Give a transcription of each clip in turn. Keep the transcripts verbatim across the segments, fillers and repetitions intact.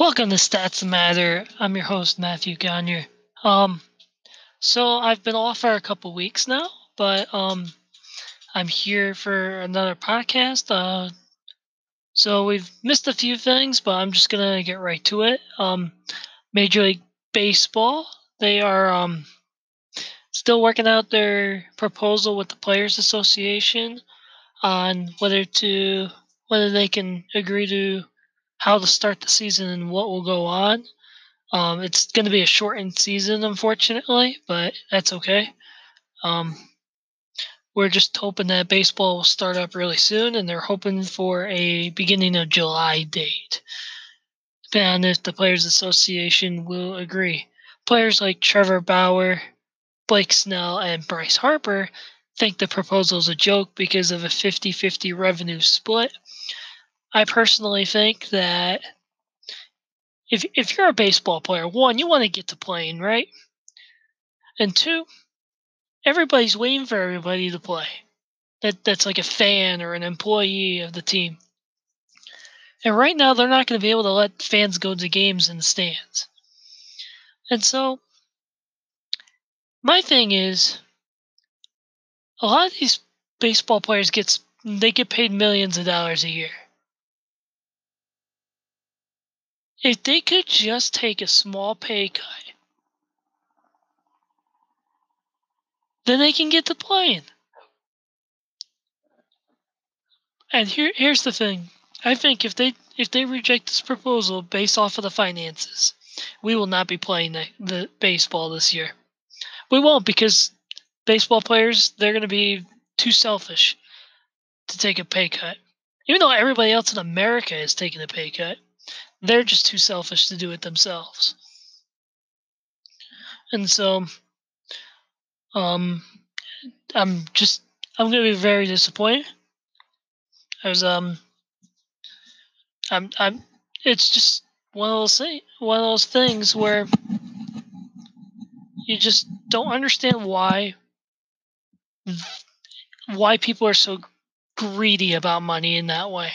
Welcome to Stats Matter. I'm your host, Matthew Gagnier. Um, so I've been off for a couple weeks now, but um, I'm here for another podcast. Uh, so we've missed a few things, but I'm just going to get right to it. Um, Major League Baseball, they are um, still working out their proposal with the Players Association on whether to whether they can agree to how to start the season and what will go on. Um, it's going to be a shortened season, unfortunately, but that's okay. Um, we're just hoping that baseball will start up really soon, and they're hoping for a beginning of July date, depending on if the Players Association will agree. Players like Trevor Bauer, Blake Snell, and Bryce Harper think the proposal is a joke because of a fifty-fifty revenue split. I personally think that if if you're a baseball player, one, you want to get to playing, right? And two, everybody's waiting for everybody to play. That that's like a fan or an employee of the team. And right now, they're not going to be able to let fans go to games in the stands. And so, my thing is, a lot of these baseball players get they get paid millions of dollars a year. If they could just take a small pay cut, then they can get to playing. And here, here's the thing. I think if they if they reject this proposal based off of the finances, we will not be playing the, the baseball this year. We won't, because baseball players, they're going to be too selfish to take a pay cut. Even though everybody else in America is taking a pay cut, they're just too selfish to do it themselves. And so, um, I'm just, I'm going to be very disappointed. I was, um, I'm, I'm, it's just one of those things, one of those things where you just don't understand why, why people are so greedy about money in that way.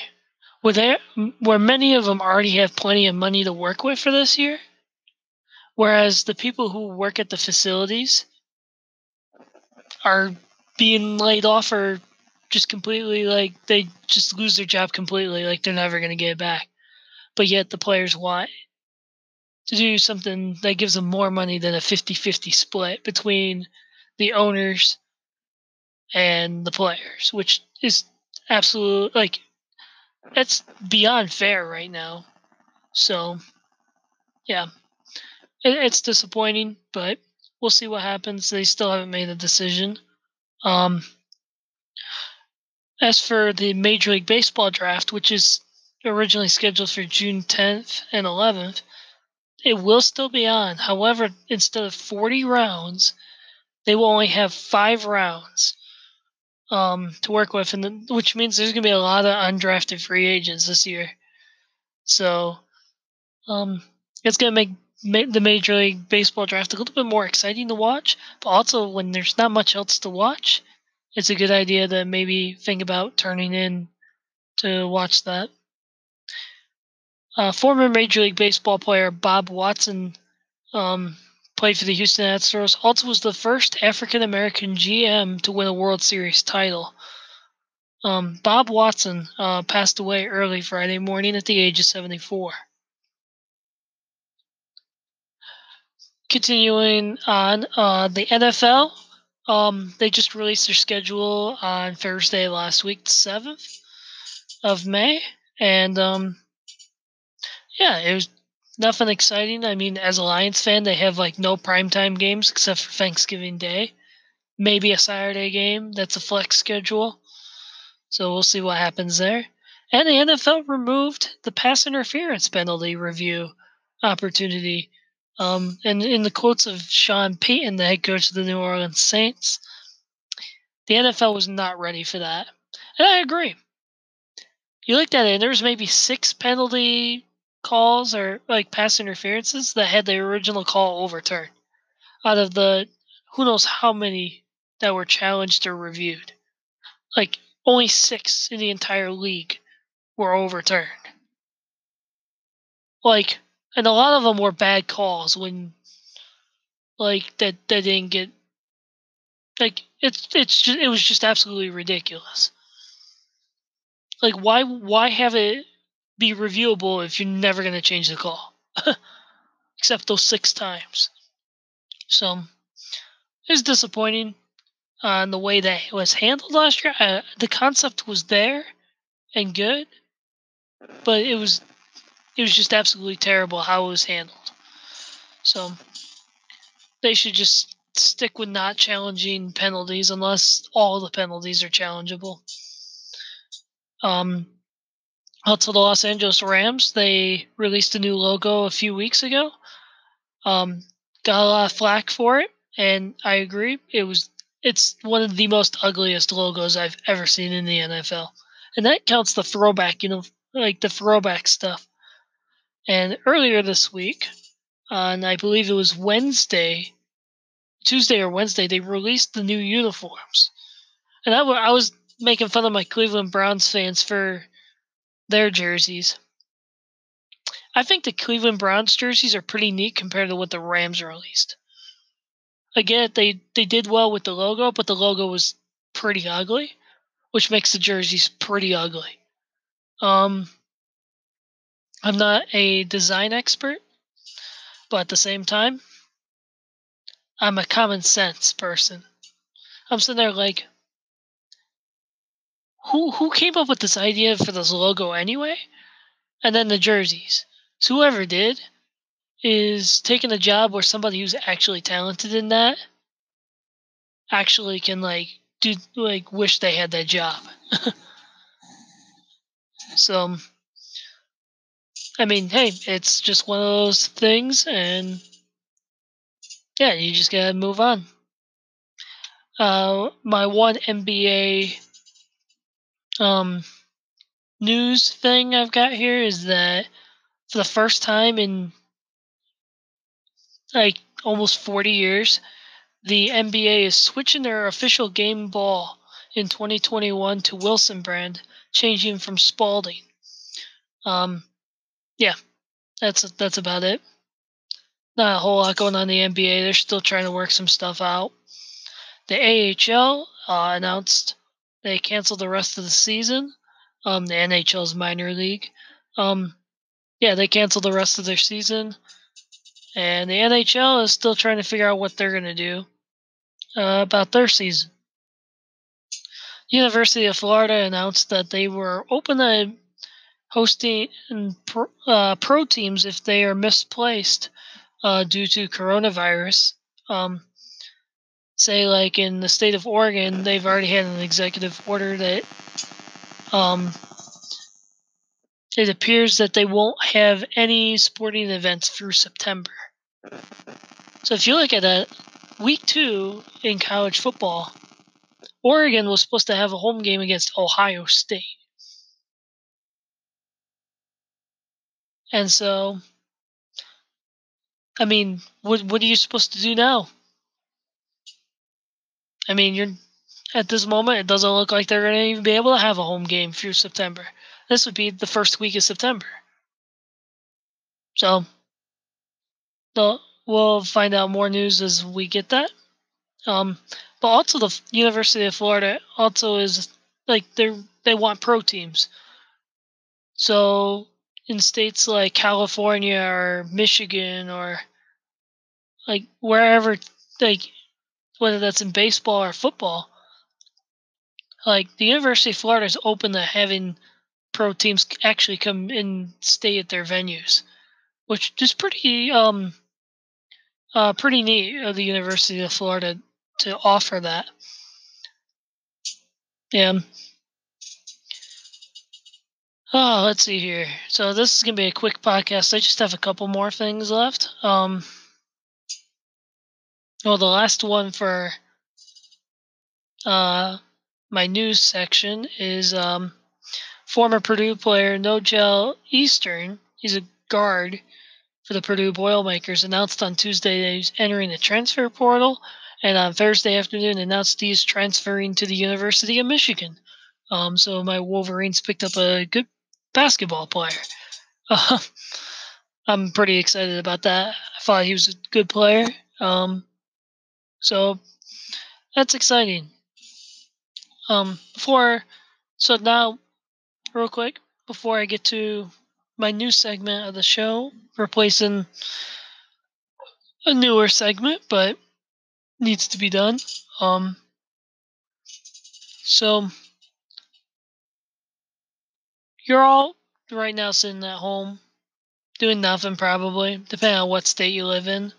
Where, they, where many of them already have plenty of money to work with for this year, whereas the people who work at the facilities are being laid off or just completely, like, they just lose their job completely, like they're never going to get it back. But yet the players want to do something that gives them more money than a fifty-fifty split between the owners and the players, which is absolute, like, that's beyond fair right now. So, yeah. It, it's disappointing, but we'll see what happens. They still haven't made a decision. Um, as for the Major League Baseball draft, which is originally scheduled for June tenth and eleventh, it will still be on. However, instead of forty rounds, they will only have five rounds Um, to work with, and the, which means there's going to be a lot of undrafted free agents this year. So um, it's going to make ma- the Major League Baseball draft a little bit more exciting to watch, but also when there's not much else to watch, it's a good idea to maybe think about turning in to watch that. Uh, former Major League Baseball player Bob Watson um, played for the Houston Astros, also was the first African-American G M to win a World Series title. Um, Bob Watson uh, passed away early Friday morning at the age of seventy-four. Continuing on, uh, the N F L, um, they just released their schedule on Thursday last week, the seventh of May. And, um, yeah, it was nothing exciting. I mean, as a Lions fan, they have, like, no primetime games except for Thanksgiving Day. Maybe a Saturday game. That's a flex schedule. So we'll see what happens there. And the N F L removed the pass interference penalty review opportunity. Um, and in the quotes of Sean Payton, the head coach of the New Orleans Saints, the N F L was not ready for that. And I agree. You looked at it, and there was maybe six penalty calls or, like, pass interferences that had the original call overturned out of the who knows how many that were challenged or reviewed. Like, only six in the entire league were overturned. Like, and a lot of them were bad calls when, like, that that didn't get, like, it's it's just, it was just absolutely ridiculous. Like, why why have it be reviewable if you're never going to change the call, except those six times? So it's disappointing on uh, the way that it was handled last year. Uh, the concept was there and good, but it was it was just absolutely terrible how it was handled. So they should just stick with not challenging penalties unless all the penalties are challengeable. Um, also, the Los Angeles Rams, they released a new logo a few weeks ago. Um, got a lot of flack for it, and I agree. It was it's one of the most ugliest logos I've ever seen in the N F L, and that counts the throwback, you know, like the throwback stuff. And earlier this week, on I believe it was Wednesday, Tuesday or Wednesday, they released the new uniforms, and I, I was. making fun of my Cleveland Browns fans for their jerseys. I think the Cleveland Browns jerseys are pretty neat compared to what the Rams released. Again, they, they did well with the logo, but the logo was pretty ugly, which makes the jerseys pretty ugly. Um, I'm not a design expert, but at the same time, I'm a common sense person. I'm sitting there like, Who who came up with this idea for this logo anyway? And then the jerseys. So whoever did is taking a job where somebody who's actually talented in that actually can like do like wish they had that job. So I mean, hey, it's just one of those things, and yeah, you just gotta move on. Uh, my one N B A Um, news thing I've got here is that for the first time in like almost forty years, the N B A is switching their official game ball in twenty twenty-one to Wilson brand, changing from Spalding. Um, yeah, that's that's about it. Not a whole lot going on in the N B A. They're still trying to work some stuff out. The A H L uh, announced they canceled the rest of the season. Um, the N H L's minor league. Um, yeah, they canceled the rest of their season. And the N H L is still trying to figure out what they're going to do uh, about their season. University of Florida announced that they were open to hosting pro, uh, pro teams if they are misplaced uh, due to coronavirus. Um Say, like, in the state of Oregon, they've already had an executive order that um, it appears that they won't have any sporting events through September. So if you look at that, week two in college football, Oregon was supposed to have a home game against Ohio State. And so, I mean, what what are you supposed to do now? I mean, you're at this moment, it doesn't look like they're going to even be able to have a home game through September. This would be the first week of September. So, we'll find out more news as we get that. Um, but also, the University of Florida also is, like, they they want pro teams. So, in states like California or Michigan or, like, wherever, like, whether that's in baseball or football, like the University of Florida is open to having pro teams actually come and stay at their venues, which is pretty, um, uh, pretty neat of the University of Florida to offer that. Yeah. Oh, let's see here. So this is gonna be a quick podcast. I just have a couple more things left. Um. Well, the last one for uh, my news section is um, former Purdue player Nojel Eastern. He's a guard for the Purdue Boilermakers. Announced on Tuesday that he's entering the transfer portal, and on Thursday afternoon announced he's transferring to the University of Michigan. Um, so my Wolverines picked up a good basketball player. Uh, I'm pretty excited about that. I thought he was a good player. Um, so that's exciting. Um, before, so now, real quick, before I get to my new segment of the show, replacing a newer segment, but needs to be done. Um, so you're all right now sitting at home doing nothing, probably, depending on what state you live in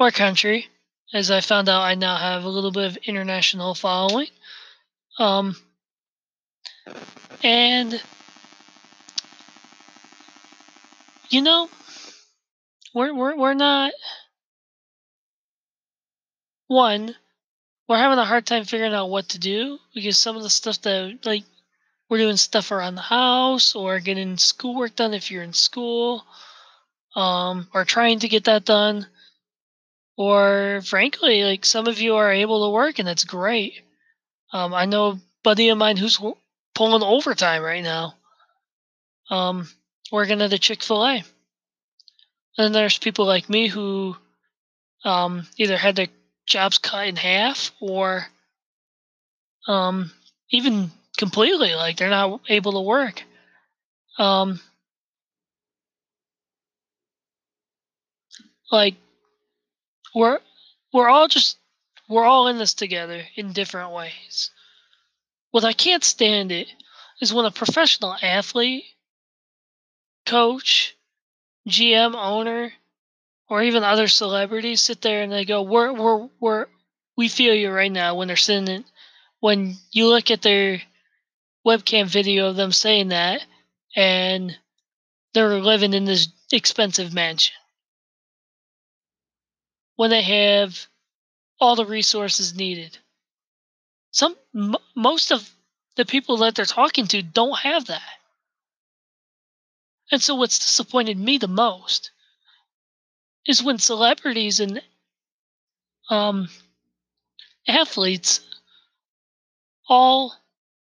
or country. As I found out, I now have a little bit of international following. Um, and, you know, we're, we're, we're not, one, we're having a hard time figuring out what to do, because some of the stuff that, like, we're doing stuff around the house or getting schoolwork done if you're in school, um, or trying to get that done. Or, frankly, like, some of you are able to work, and that's great. Um, I know a buddy of mine who's pulling overtime right now, um, working at a Chick-fil-A. And then there's people like me who um, either had their jobs cut in half or um, even completely, like, they're not able to work. Um, like, we're we're all just we're all in this together in different ways. What I can't stand it is when a professional athlete, coach, G M, owner, or even other celebrities sit there and they go, "We're we're we're we feel you right now." When they're sitting, in, when you look at their webcam video of them saying that, and they're living in this expensive mansion when they have all the resources needed. Some m- most of the people that they're talking to don't have that. And so what's disappointed me the most is when celebrities and um, athletes all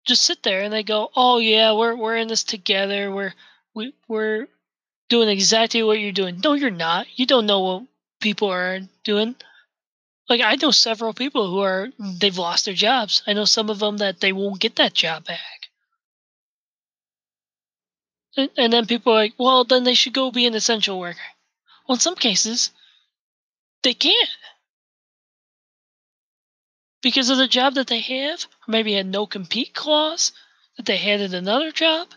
just sit there and they go, "Oh yeah, we're we're in this together. We're we we're doing exactly what you're doing." No, you're not. You don't know what people are doing. Like, I know several people who are they've lost their jobs. I know some of them that they won't get that job back. And, and then people are like, "Well, then they should go be an essential worker." Well, in some cases, they can't, because of the job that they have, or maybe had no compete clause that they had at another job.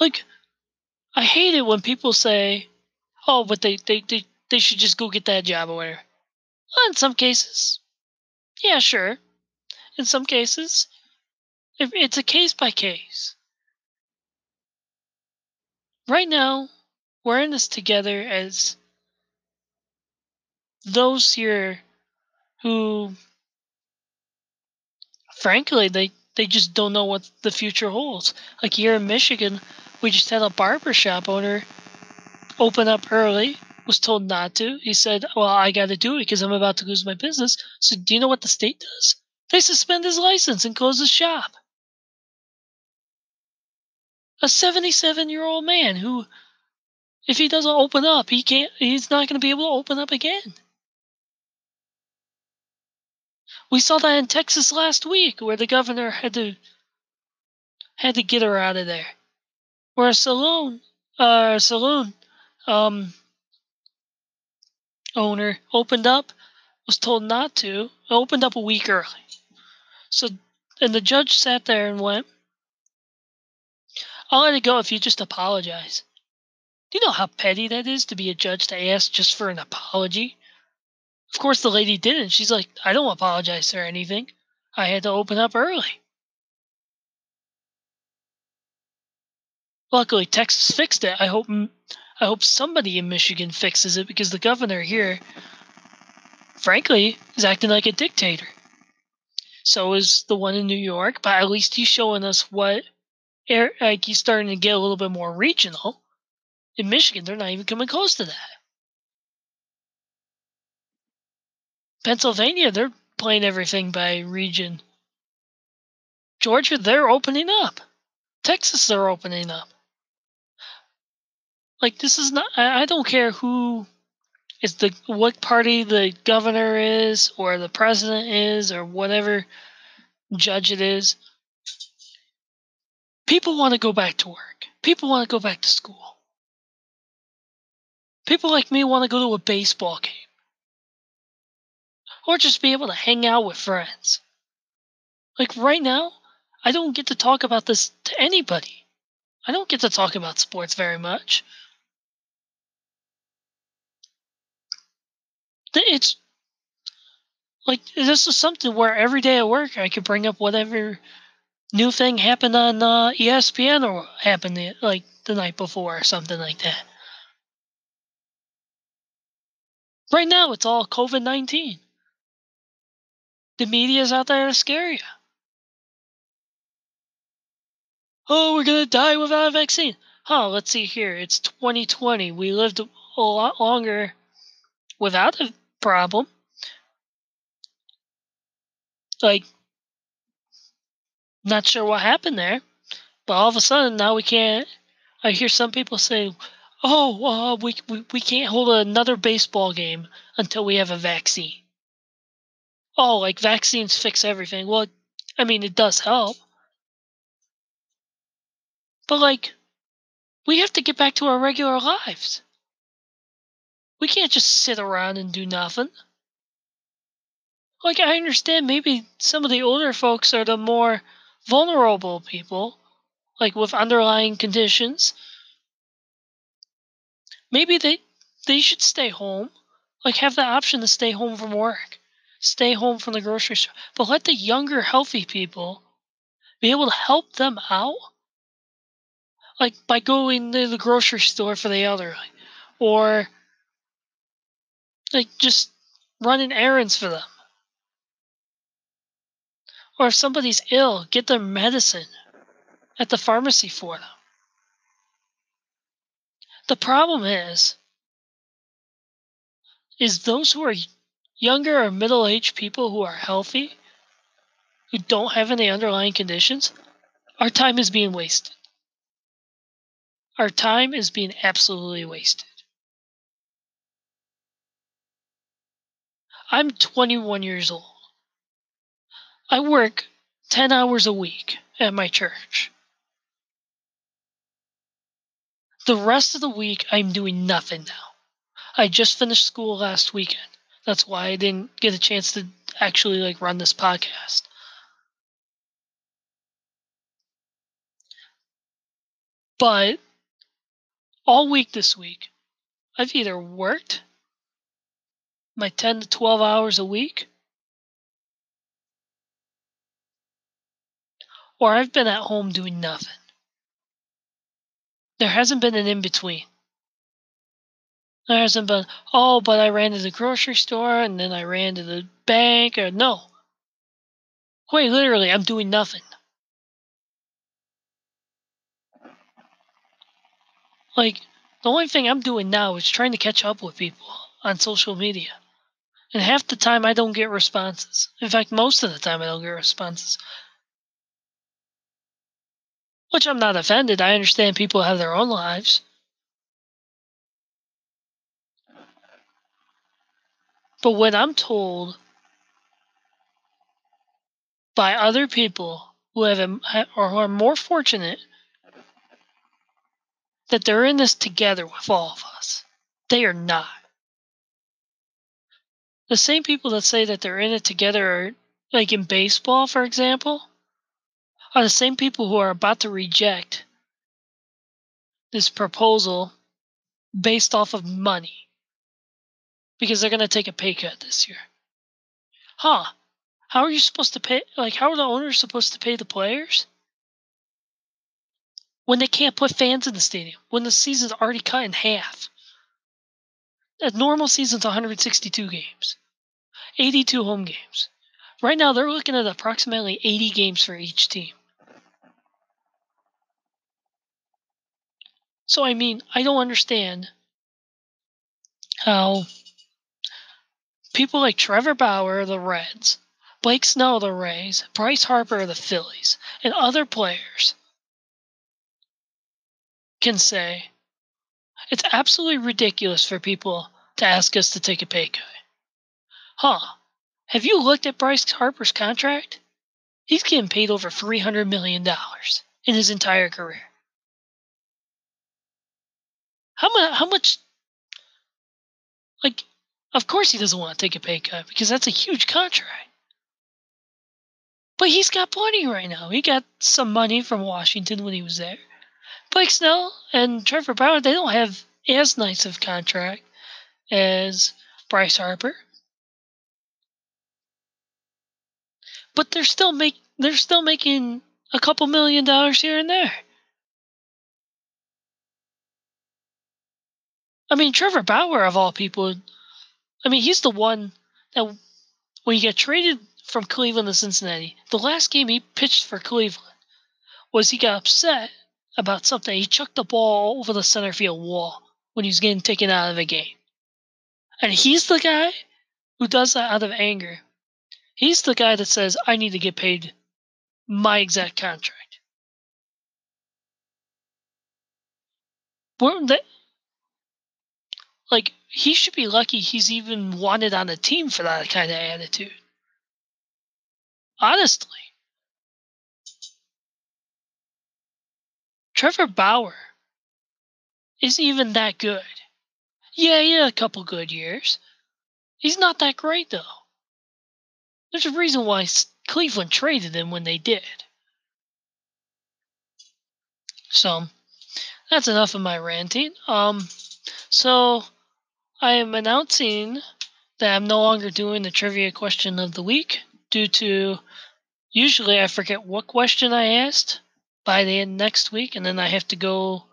Like, I hate it when people say, "Oh, but they, they, they, they should just go get that job or whatever." Well, in some cases, yeah, sure. In some cases, if it's a case by case. Right now, we're in this together as those here who, frankly, they, they just don't know what the future holds. Like, here in Michigan, we just had a barbershop owner open up early, was told not to. He said, "Well, I got to do it because I'm about to lose my business." So do you know what the state does? They suspend his license and close his shop. A seventy-seven-year-old man who, if he doesn't open up, he can't. He's not going to be able to open up again. We saw that in Texas last week, where the governor had to had to get her out of there. Where a saloon, uh, a saloon, um, owner opened up, was told not to, opened up a week early. So, and the judge sat there and went, "I'll let it go if you just apologize." Do you know how petty that is to be a judge to ask just for an apology? Of course, the lady didn't. She's like, "I don't apologize or anything. I had to open up early." Luckily, Texas fixed it. I hope, I hope somebody in Michigan fixes it, because the governor here, frankly, is acting like a dictator. So is the one in New York, but at least he's showing us what, like, he's starting to get a little bit more regional. In Michigan, they're not even coming close to that. Pennsylvania, they're playing everything by region. Georgia, they're opening up. Texas, they're opening up. Like, this is not, I don't care who is the, what party the governor is or the president is or whatever judge it is. People want to go back to work. People want to go back to school. People like me want to go to a baseball game. Or just be able to hang out with friends. Like right now, I don't get to talk about this to anybody. I don't get to talk about sports very much. It's like this is something where every day at work I could bring up whatever new thing happened on uh, E S P N or happened the, like the night before or something like that. Right now, it's all COVID nineteen. The media's out there to scare you. Oh, we're going to die without a vaccine. Oh, let's see here. It's twenty twenty. We lived a lot longer without a problem. Like, not sure what happened there. But all of a sudden, now we can't. I hear some people say, oh, uh, we, we, we can't hold another baseball game until we have a vaccine. Oh, like vaccines fix everything. Well, I mean, it does help. But, like, we have to get back to our regular lives. We can't just sit around and do nothing. Like, I understand maybe some of the older folks are the more vulnerable people, like with underlying conditions. Maybe they, they should stay home. Like, have the option to stay home from work. Stay home from the grocery store, but let the younger, healthy people be able to help them out, like by going to the grocery store for the elderly, or like just running errands for them. Or if somebody's ill, get their medicine at the pharmacy for them. The problem is, is those who are younger or middle-aged people who are healthy, who don't have any underlying conditions, our time is being wasted. Our time is being absolutely wasted. I'm twenty-one years old. I work ten hours a week at my church. The rest of the week, I'm doing nothing now. I just finished school last weekend. That's why I didn't get a chance to actually like run this podcast. But all week this week, I've either worked my ten to twelve hours a week, or I've been at home doing nothing. There hasn't been an in-between. There hasn't been, oh, but I ran to the grocery store and then I ran to the bank. Or no. Quite literally, I'm doing nothing. Like, the only thing I'm doing now is trying to catch up with people on social media. And half the time, I don't get responses. In fact, most of the time, I don't get responses. Which I'm not offended. I understand people have their own lives. But when I'm told by other people who have a, or who are more fortunate that they're in this together with all of us, they are not. The same people that say that they're in it together, are, like in baseball, for example, are the same people who are about to reject this proposal based off of money. Because they're going to take a pay cut this year. Huh. How are you supposed to pay? Like, how are the owners supposed to pay the players? When they can't put fans in the stadium. When the season's already cut in half. A normal season's one hundred sixty-two games. eighty-two home games. Right now, they're looking at approximately eighty games for each team. So, I mean, I don't understand how people like Trevor Bauer, the Reds, Blake Snell, the Rays, Bryce Harper, the Phillies, and other players can say, It's absolutely ridiculous for people to ask us to take a pay cut. Huh. Have you looked at Bryce Harper's contract? He's getting paid over three hundred million dollars in his entire career. How much, how much, like, of course he doesn't want to take a pay cut because that's a huge contract. But he's got plenty right now. He got some money from Washington when he was there. Blake Snell and Trevor Bauer, they don't have as nice of contract as Bryce Harper. But they're still make they're still making a couple million dollars here and there. I mean, Trevor Bauer, of all people, I mean, he's the one that when he got traded from Cleveland to Cincinnati, the last game he pitched for Cleveland was he got upset about something. He chucked the ball over the center field wall when he was getting taken out of the game. And he's the guy who does that out of anger. He's the guy that says, I need to get paid my exact contract. Weren't they, like, he should be lucky he's even wanted on a team for that kind of attitude. Honestly. Trevor Bauer isn't even that good. Yeah, he had a couple good years. He's not that great, though. There's a reason why Cleveland traded him when they did. So, that's enough of my ranting. Um, so, I am announcing that I'm no longer doing the trivia question of the week due to, usually I forget what question I asked by the end next week, and then I have to go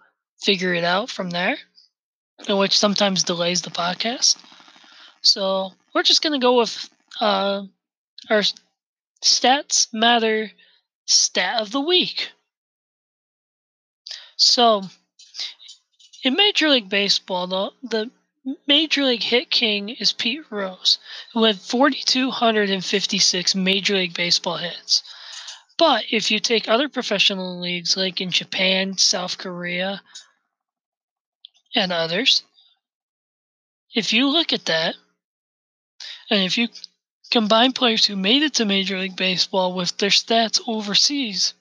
figure it out from there, which sometimes delays the podcast. So, we're just going to go with... Uh, Our Stats Matter Stat of the Week. So, in Major League Baseball, though, the Major League hit king is Pete Rose, who had four thousand two hundred fifty-six Major League Baseball hits. But if you take other professional leagues, like in Japan, South Korea, and others, if you look at that, and if you... combine players who made it to Major League Baseball with their stats overseas,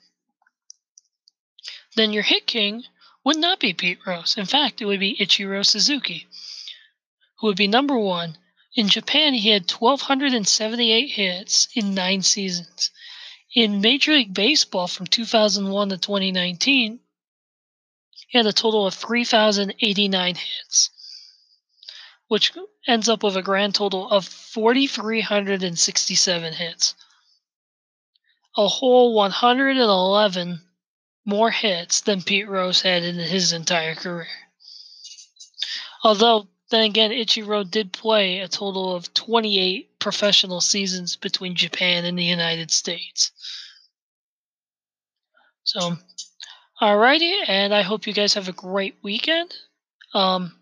then your hit king would not be Pete Rose. In fact, it would be Ichiro Suzuki, who would be number one. In Japan, he had one thousand two hundred seventy-eight hits in nine seasons. In Major League Baseball from two thousand one to twenty nineteen, he had a total of three thousand eighty-nine hits, which ends up with a grand total of four thousand three hundred sixty-seven hits. A whole one hundred eleven more hits than Pete Rose had in his entire career. Although, then again, Ichiro did play a total of twenty-eight professional seasons between Japan and the United States. So, alrighty, and I hope you guys have a great weekend. Um...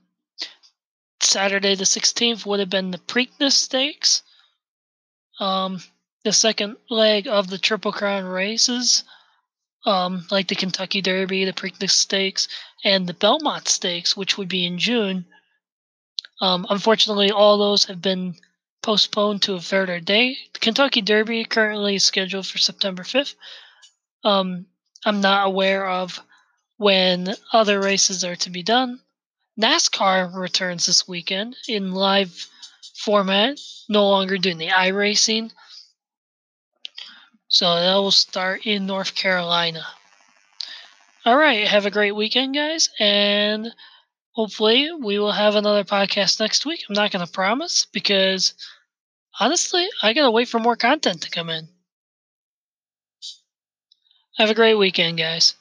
Saturday the sixteenth would have been the Preakness Stakes, um, the second leg of the Triple Crown races, um, like the Kentucky Derby, the Preakness Stakes, and the Belmont Stakes, which would be in June. Um, unfortunately, all those have been postponed to a further date. The Kentucky Derby currently is scheduled for September fifth. Um, I'm not aware of when other races are to be done. NASCAR returns this weekend in live format, no longer doing the iRacing. So that will start in North Carolina. All right, have a great weekend, guys, and hopefully we will have another podcast next week. I'm not going to promise because, honestly, I got to wait for more content to come in. Have a great weekend, guys.